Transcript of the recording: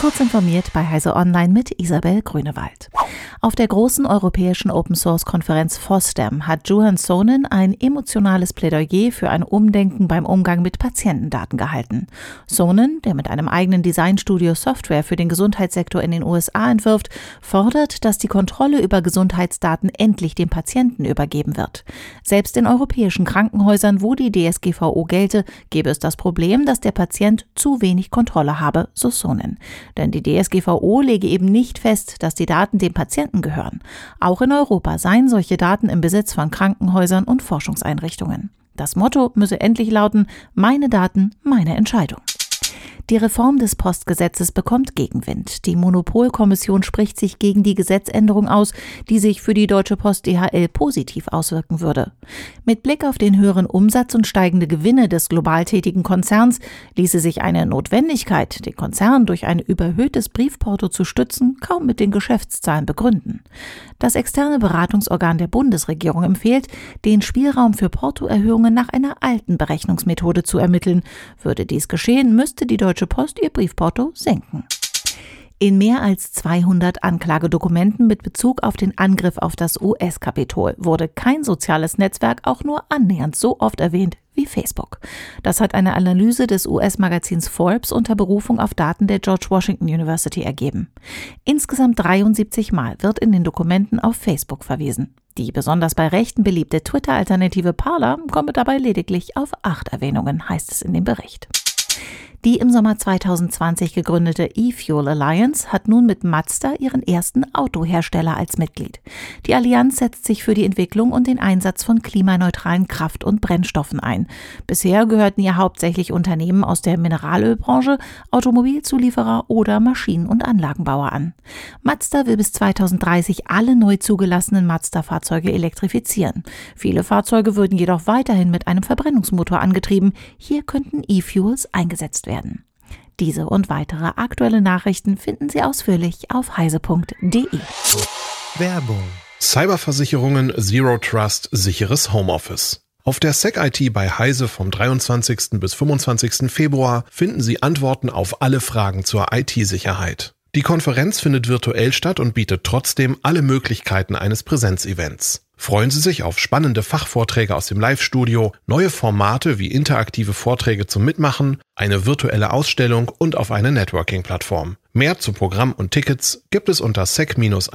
Kurz informiert bei Heise Online mit Isabel Grünewald. Auf der großen europäischen Open-Source-Konferenz FOSDEM hat Johan Sonen ein emotionales Plädoyer für ein Umdenken beim Umgang mit Patientendaten gehalten. Sonen, der mit einem eigenen Designstudio Software für den Gesundheitssektor in den USA entwirft, fordert, dass die Kontrolle über Gesundheitsdaten endlich dem Patienten übergeben wird. Selbst in europäischen Krankenhäusern, wo die DSGVO gelte, gäbe es das Problem, dass der Patient zu wenig Kontrolle habe, so Sonen. Denn die DSGVO lege eben nicht fest, dass die Daten dem Patienten gehören. Auch in Europa seien solche Daten im Besitz von Krankenhäusern und Forschungseinrichtungen. Das Motto müsse endlich lauten: Meine Daten, meine Entscheidung. Die Reform des Postgesetzes bekommt Gegenwind. Die Monopolkommission spricht sich gegen die Gesetzänderung aus, die sich für die Deutsche Post DHL positiv auswirken würde. Mit Blick auf den höheren Umsatz und steigende Gewinne des global tätigen Konzerns ließe sich eine Notwendigkeit, den Konzern durch ein überhöhtes Briefporto zu stützen, kaum mit den Geschäftszahlen begründen. Das externe Beratungsorgan der Bundesregierung empfiehlt, den Spielraum für Portoerhöhungen nach einer alten Berechnungsmethode zu ermitteln. Würde dies geschehen, müsste die Deutsche Post ihr Briefporto senken. In mehr als 200 Anklagedokumenten mit Bezug auf den Angriff auf das US-Kapitol wurde kein soziales Netzwerk auch nur annähernd so oft erwähnt wie Facebook. Das hat eine Analyse des US-Magazins Forbes unter Berufung auf Daten der George Washington University ergeben. Insgesamt 73 Mal wird in den Dokumenten auf Facebook verwiesen. Die besonders bei Rechten beliebte Twitter-Alternative Parler komme dabei lediglich auf 8 Erwähnungen, heißt es in dem Bericht. Die im Sommer 2020 gegründete E-Fuel Alliance hat nun mit Mazda ihren ersten Autohersteller als Mitglied. Die Allianz setzt sich für die Entwicklung und den Einsatz von klimaneutralen Kraft- und Brennstoffen ein. Bisher gehörten ihr hauptsächlich Unternehmen aus der Mineralölbranche, Automobilzulieferer oder Maschinen- und Anlagenbauer an. Mazda will bis 2030 alle neu zugelassenen Mazda-Fahrzeuge elektrifizieren. Viele Fahrzeuge würden jedoch weiterhin mit einem Verbrennungsmotor angetrieben. Hier könnten E-Fuels eingesetzt werden. Diese und weitere aktuelle Nachrichten finden Sie ausführlich auf heise.de. Werbung. Cyberversicherungen, Zero Trust, sicheres Homeoffice. Auf der SEC IT bei Heise vom 23. bis 25. Februar finden Sie Antworten auf alle Fragen zur IT-Sicherheit. Die Konferenz findet virtuell statt und bietet trotzdem alle Möglichkeiten eines Präsenzevents. Freuen Sie sich auf spannende Fachvorträge aus dem Live-Studio, neue Formate wie interaktive Vorträge zum Mitmachen, eine virtuelle Ausstellung und auf eine Networking-Plattform. Mehr zu Programm und Tickets gibt es unter sec-it.heise.de.